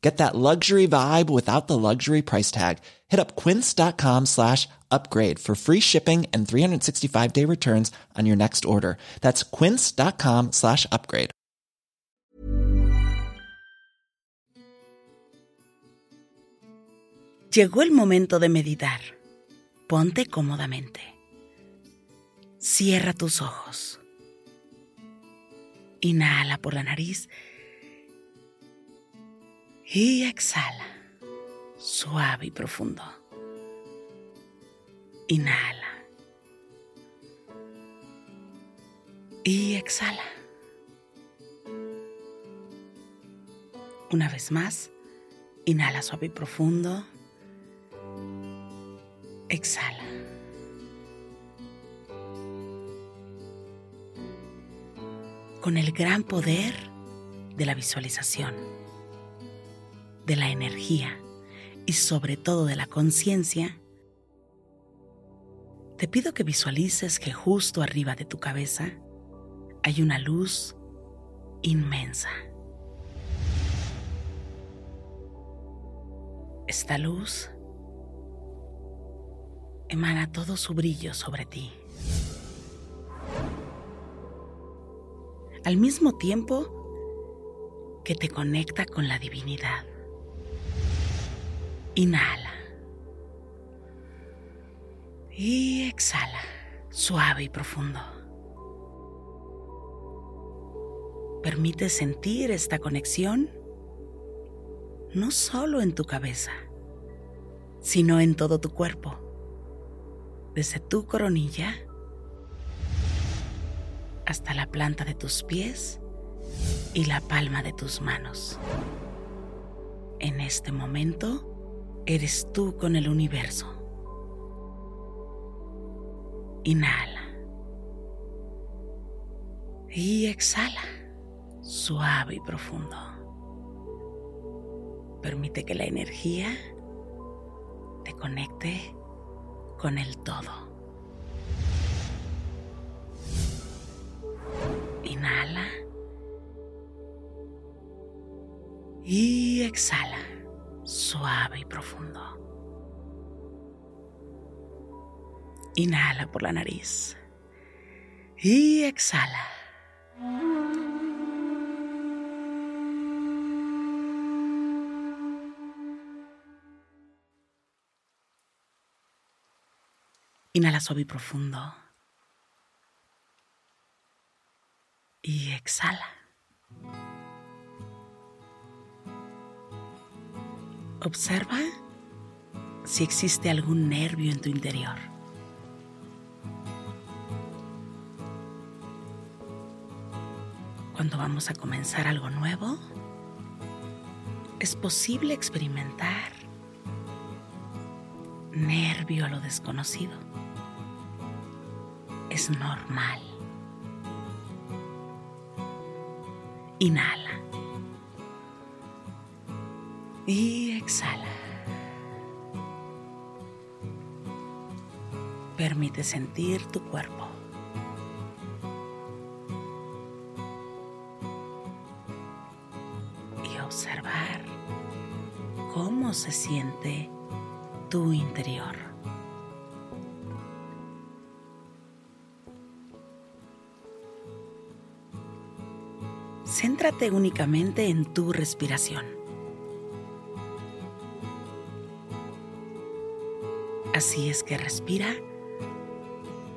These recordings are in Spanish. Get that luxury vibe without the luxury price tag. Hit up quince.com/upgrade for free shipping and 365-day returns on your next order. That's quince.com/upgrade. Llegó el momento de meditar. Ponte cómodamente. Cierra tus ojos. Inhala por la nariz. Y exhala, suave y profundo. Inhala. Y exhala. Una vez más, inhala suave y profundo. Exhala. Con el gran poder de la visualización, de la energía y sobre todo de la conciencia, te pido que visualices que justo arriba de tu cabeza hay una luz inmensa. Esta luz emana todo su brillo sobre ti. Al mismo tiempo que te conecta con la divinidad. Inhala. Y exhala, suave y profundo. Permite sentir esta conexión no solo en tu cabeza, sino en todo tu cuerpo, desde tu coronilla hasta la planta de tus pies y la palma de tus manos. En este momento, eres tú con el universo. Inhala. Y exhala, suave y profundo. Permite que la energía te conecte con el todo. Inhala. Y exhala, suave y profundo. Inhala por la nariz y exhala. Inhala suave y profundo. Y exhala. Observa si existe algún nervio en tu interior. Cuando vamos a comenzar algo nuevo, es posible experimentar nervio a lo desconocido. Es normal. Inhala. Y exhala. Permite sentir tu cuerpo. Y observar cómo se siente tu interior. Céntrate únicamente en tu respiración. Así es que respira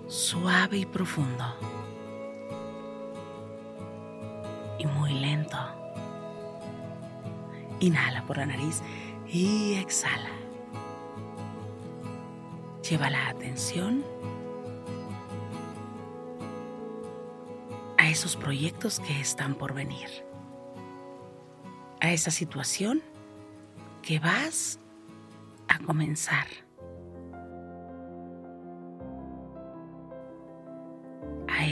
suave y profundo y muy lento. Inhala por la nariz y exhala. Lleva la atención a esos proyectos que están por venir, a esa situación que vas a comenzar.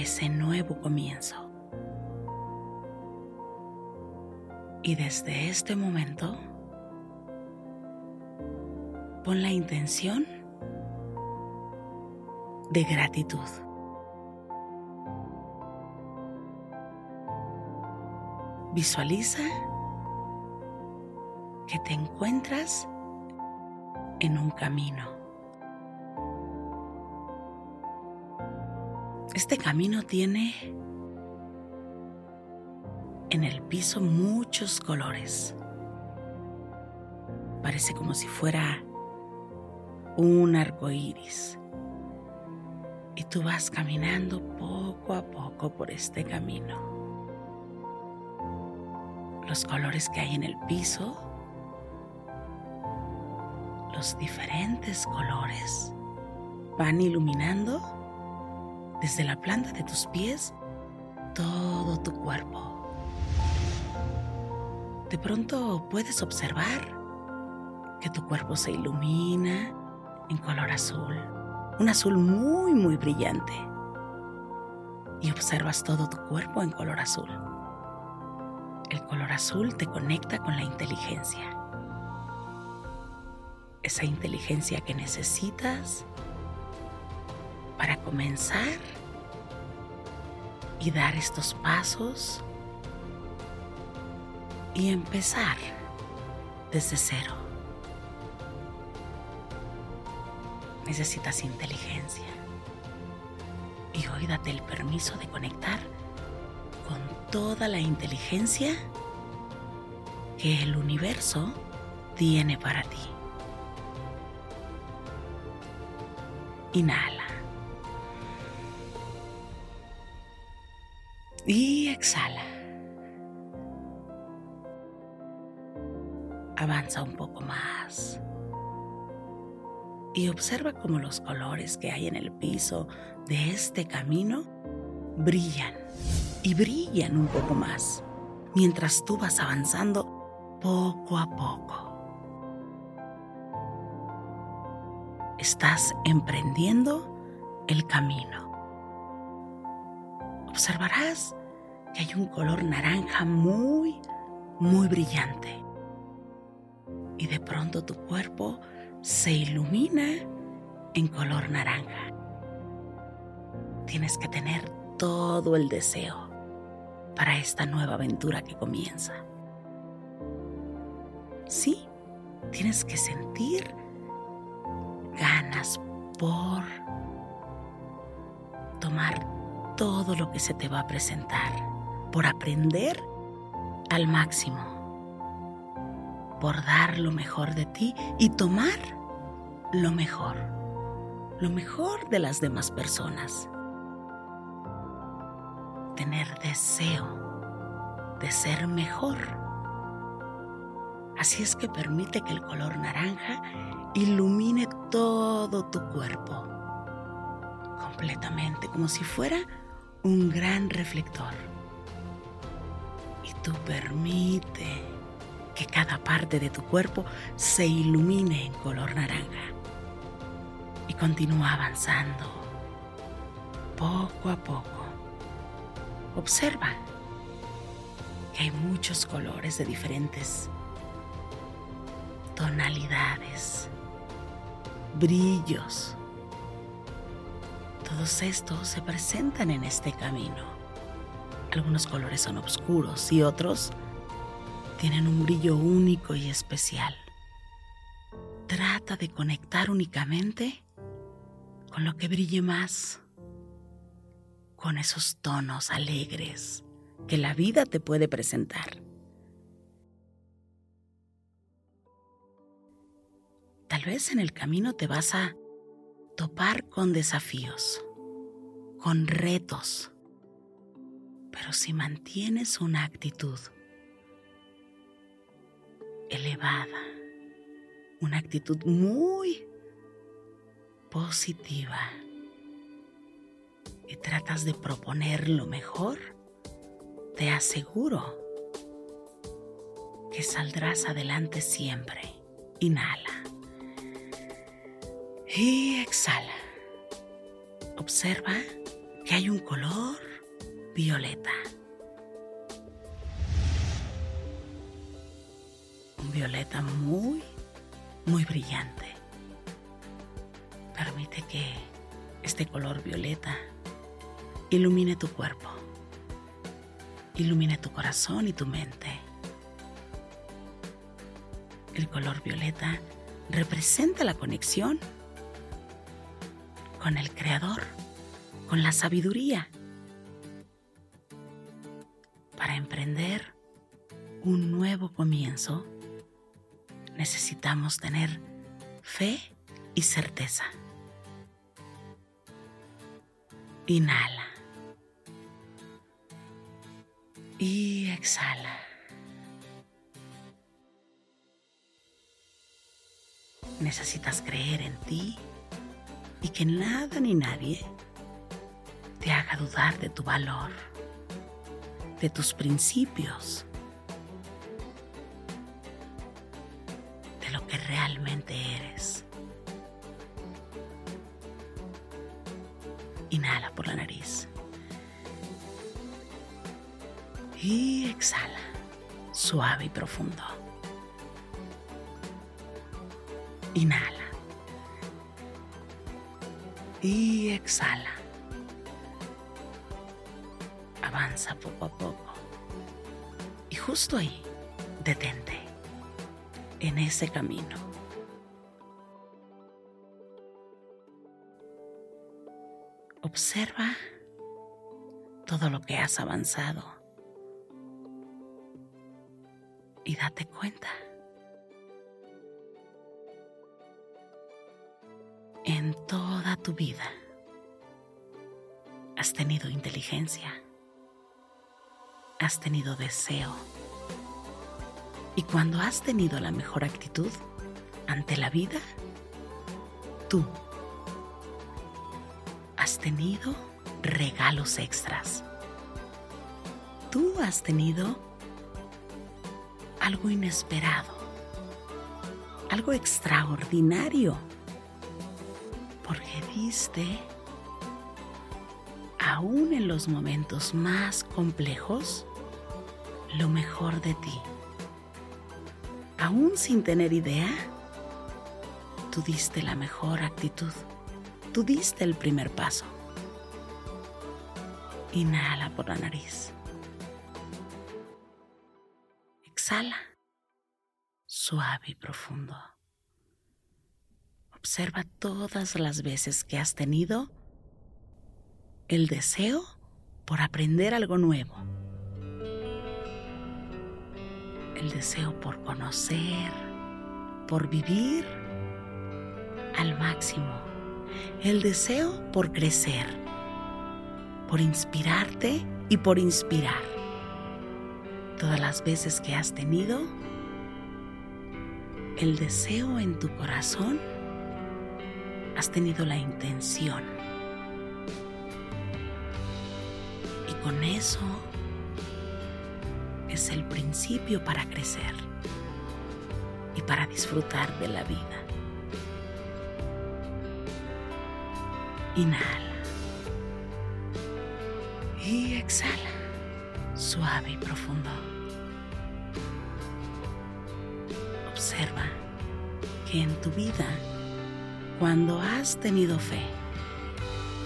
ese nuevo comienzo. Y desde este momento, pon la intención de gratitud. Visualiza que te encuentras en un camino. Este camino tiene en el piso muchos colores. Parece como si fuera un arco iris. Y tú vas caminando poco a poco por este camino. Los colores que hay en el piso, los diferentes colores van iluminando desde la planta de tus pies todo tu cuerpo. De pronto puedes observar que tu cuerpo se ilumina en color azul, un azul muy, muy brillante. Y observas todo tu cuerpo en color azul. El color azul te conecta con la inteligencia. Esa inteligencia que necesitas para comenzar y dar estos pasos y empezar desde cero. Necesitas inteligencia. Y hoy date el permiso de conectar con toda la inteligencia que el universo tiene para ti. Inhala. Y exhala. Avanza un poco más. Y observa cómo los colores que hay en el piso de este camino brillan. Y brillan un poco más, mientras tú vas avanzando poco a poco. Estás emprendiendo el camino. Observarás que hay un color naranja muy, muy brillante. Y de pronto tu cuerpo se ilumina en color naranja. Tienes que tener todo el deseo para esta nueva aventura que comienza. Sí, tienes que sentir ganas por tomar todo lo que se te va a presentar, por aprender al máximo, por dar lo mejor de ti y tomar lo mejor de las demás personas. Tener deseo de ser mejor. Así es que permite que el color naranja ilumine todo tu cuerpo, completamente, como si fuera un gran reflector. Y tú permite que cada parte de tu cuerpo se ilumine en color naranja. Y continúa avanzando, poco a poco. Observa que hay muchos colores de diferentes tonalidades, brillos. Todos estos se presentan en este camino. Algunos colores son oscuros y otros tienen un brillo único y especial. Trata de conectar únicamente con lo que brille más, con esos tonos alegres que la vida te puede presentar. Tal vez en el camino te vas a topar con desafíos, con retos, pero si mantienes una actitud elevada, una actitud muy positiva, y tratas de proponer lo mejor, te aseguro que saldrás adelante siempre. Inhala. Y exhala. Observa que que hay un color violeta. Un violeta muy, muy brillante. Permite que este color violeta ilumine tu cuerpo, ilumine tu corazón y tu mente. El color violeta representa la conexión con el Creador, con la sabiduría, para emprender un nuevo comienzo. Necesitamos tener fe y certeza. Inhala. Y exhala. Necesitas creer en ti y que nada ni nadie te haga dudar de tu valor, de tus principios, de lo que realmente eres. Inhala por la nariz. Y exhala, suave y profundo. Inhala. Y exhala. Avanza poco a poco. Y justo ahí, detente, en ese camino. Observa todo lo que has avanzado. Y date cuenta. En toda tu vida has tenido inteligencia, has tenido deseo. Y cuando has tenido la mejor actitud ante la vida, tú has tenido regalos extras. Tú has tenido algo inesperado, algo extraordinario, porque diste, aún en los momentos más complejos, lo mejor de ti. Aún sin tener idea, tú diste la mejor actitud, tú diste el primer paso. Inhala por la nariz. Exhala, suave y profundo. Observa todas las veces que has tenido el deseo por aprender algo nuevo. El deseo por conocer, por vivir al máximo. El deseo por crecer, por inspirarte y por inspirar. Todas las veces que has tenido el deseo en tu corazón, has tenido la intención. Y con eso es el principio para crecer y para disfrutar de la vida. Inhala y exhala, suave y profundo. Observa que en tu vida, cuando has tenido fe,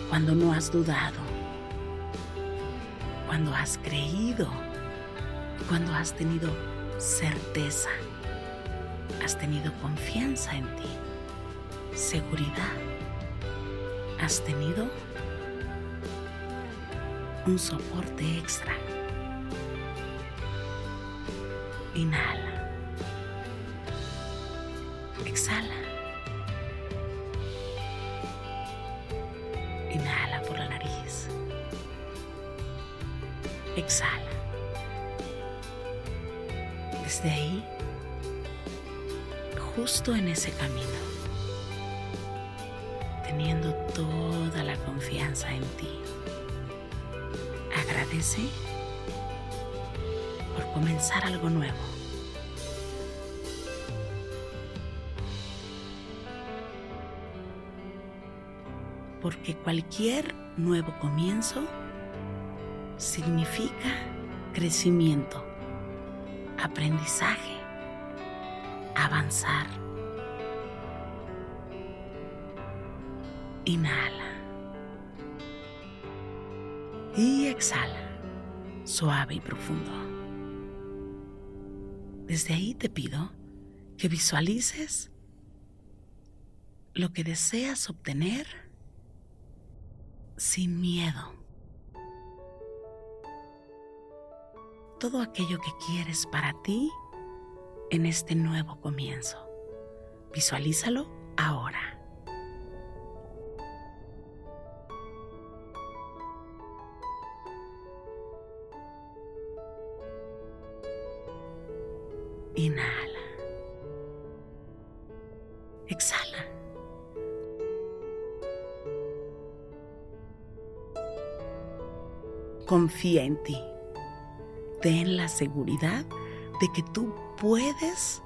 cuando no has dudado, cuando has creído, cuando has tenido certeza, has tenido confianza en ti, seguridad, has tenido un soporte extra. Inhala. Exhala. Inhala por la nariz. Exhala. Desde ahí, justo en ese camino, teniendo toda la confianza en ti, agradece por comenzar algo nuevo. porque cualquier nuevo comienzo significa crecimiento, aprendizaje, avanzar. Inhala y exhala, suave y profundo. Desde ahí te pido que visualices lo que deseas obtener sin miedo. Todo aquello que quieres para ti en este nuevo comienzo. Visualízalo ahora. Inhala. Exhala. Confía en ti. Ten la seguridad de que tú puedes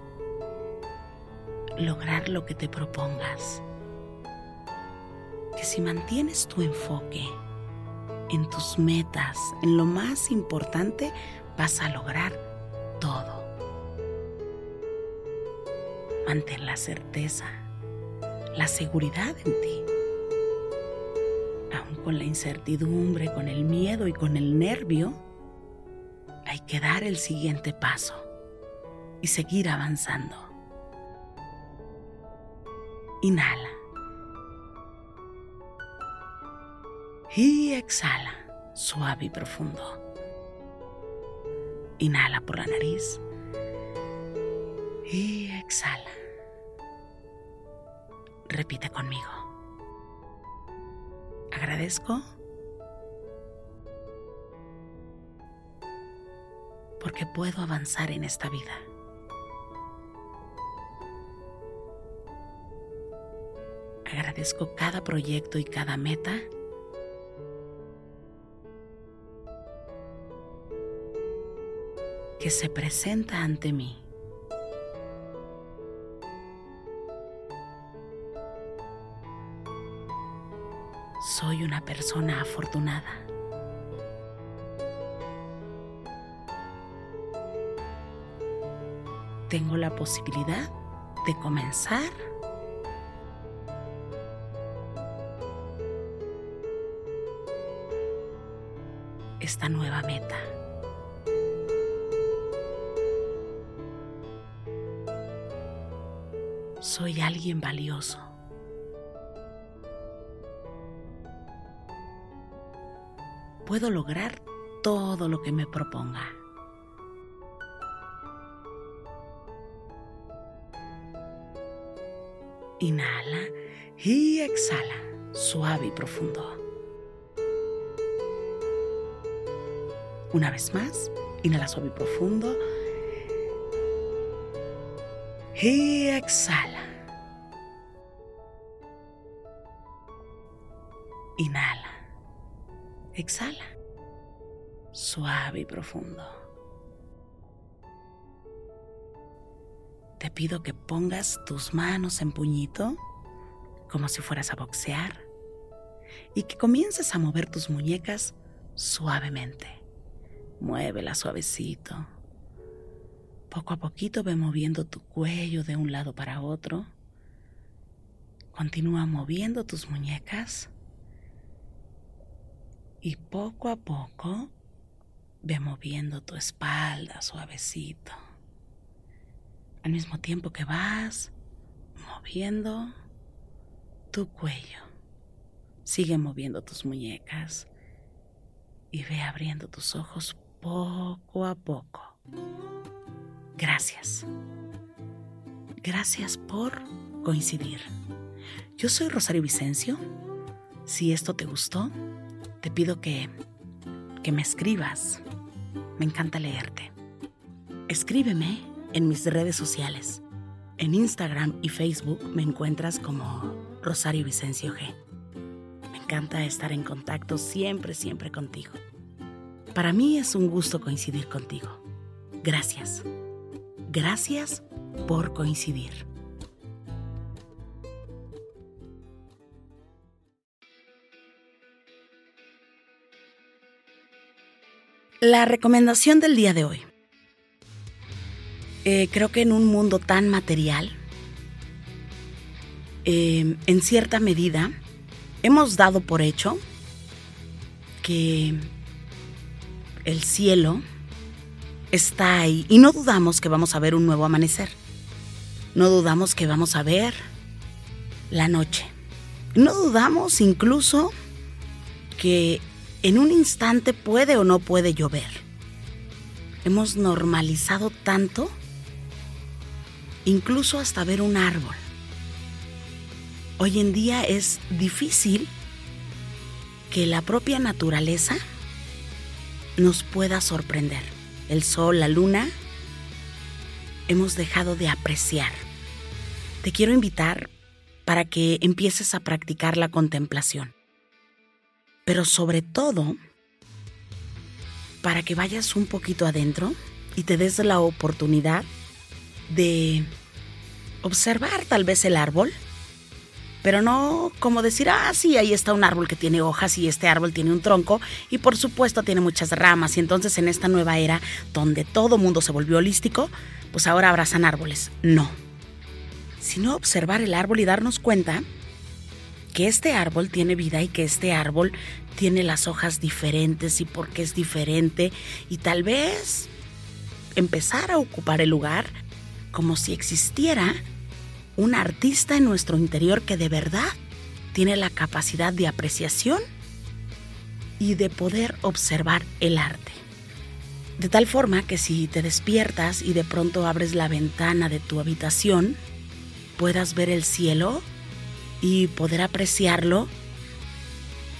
lograr lo que te propongas. Que si mantienes tu enfoque en tus metas, en lo más importante, vas a lograr todo. Mantén la certeza, la seguridad en ti. Aún con la incertidumbre, con el miedo y con el nervio, hay que dar el siguiente paso y seguir avanzando. Inhala. Y exhala, suave y profundo. Inhala por la nariz. Y exhala. Repite conmigo. Agradezco porque puedo avanzar en esta vida. Agradezco cada proyecto y cada meta que se presenta ante mí. Soy una persona afortunada. Tengo la posibilidad de comenzar esta nueva meta. Soy alguien valioso. Puedo lograr todo lo que me proponga. Inhala y exhala, suave y profundo. Una vez más, inhala suave y profundo. Y exhala. Inhala. Exhala, suave y profundo. Te pido que pongas tus manos en puñito, como si fueras a boxear, y que comiences a mover tus muñecas suavemente. Muévelas suavecito. Poco a poquito ve moviendo tu cuello de un lado para otro. Continúa moviendo tus muñecas. Y poco a poco ve moviendo tu espalda suavecito. Al mismo tiempo que vas moviendo tu cuello. Sigue moviendo tus muñecas y ve abriendo tus ojos poco a poco. Gracias. Gracias por coincidir. Yo soy Rosario Vicencio. Si esto te gustó, te pido que me escribas. Me encanta leerte. Escríbeme en mis redes sociales. En Instagram y Facebook me encuentras como Rosario Vicencio G. Me encanta estar en contacto siempre, siempre contigo. Para mí es un gusto coincidir contigo. Gracias. Gracias por coincidir. La recomendación del día de hoy. Creo que en un mundo tan material, en cierta medida, hemos dado por hecho que el cielo está ahí y no dudamos que vamos a ver un nuevo amanecer. No dudamos que vamos a ver la noche. No dudamos incluso que en un instante puede o no puede llover. Hemos normalizado tanto, incluso hasta ver un árbol. Hoy en día es difícil que la propia naturaleza nos pueda sorprender. El sol, la luna, hemos dejado de apreciar. Te quiero invitar para que empieces a practicar la contemplación, pero sobre todo para que vayas un poquito adentro y te des la oportunidad de observar tal vez el árbol. Pero no como decir, sí, ahí está un árbol que tiene hojas y este árbol tiene un tronco y por supuesto tiene muchas ramas. Y entonces en esta nueva era donde todo mundo se volvió holístico, pues ahora abrazan árboles. No, sino observar el árbol y darnos cuenta que este árbol tiene vida y que este árbol tiene las hojas diferentes y por qué es diferente. Y tal vez empezar a ocupar el lugar como si existiera un artista en nuestro interior que de verdad tiene la capacidad de apreciación y de poder observar el arte. De tal forma que si te despiertas y de pronto abres la ventana de tu habitación, puedas ver el cielo y poder apreciarlo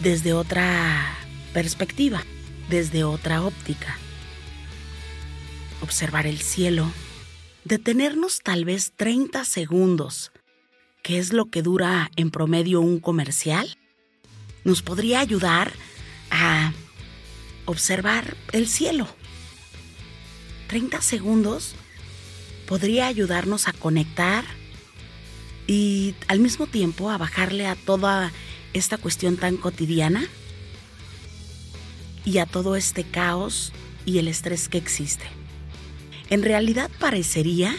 desde otra perspectiva, desde otra óptica. Observar el cielo. Detenernos tal vez 30 segundos, que es lo que dura en promedio un comercial, nos podría ayudar a observar el cielo. 30 segundos podría ayudarnos a conectar y al mismo tiempo a bajarle a toda esta cuestión tan cotidiana y a todo este caos y el estrés que existe. En realidad parecería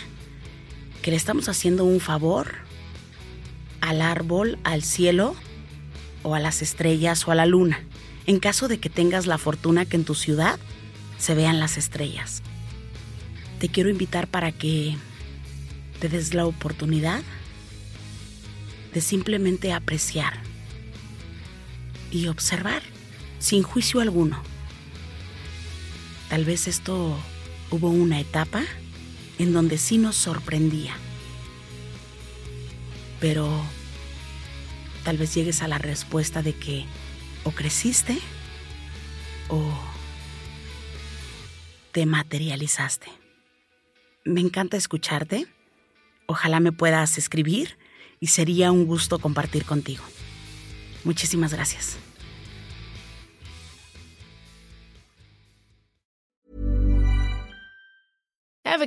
que le estamos haciendo un favor al árbol, al cielo o a las estrellas o a la luna, en caso de que tengas la fortuna que en tu ciudad se vean las estrellas. Te quiero invitar para que te des la oportunidad de simplemente apreciar y observar sin juicio alguno. Tal vez esto... Hubo una etapa en donde sí nos sorprendía, pero tal vez llegues a la respuesta de que o creciste o te materializaste. Me encanta escucharte, ojalá me puedas escribir y sería un gusto compartir contigo. Muchísimas gracias. Ever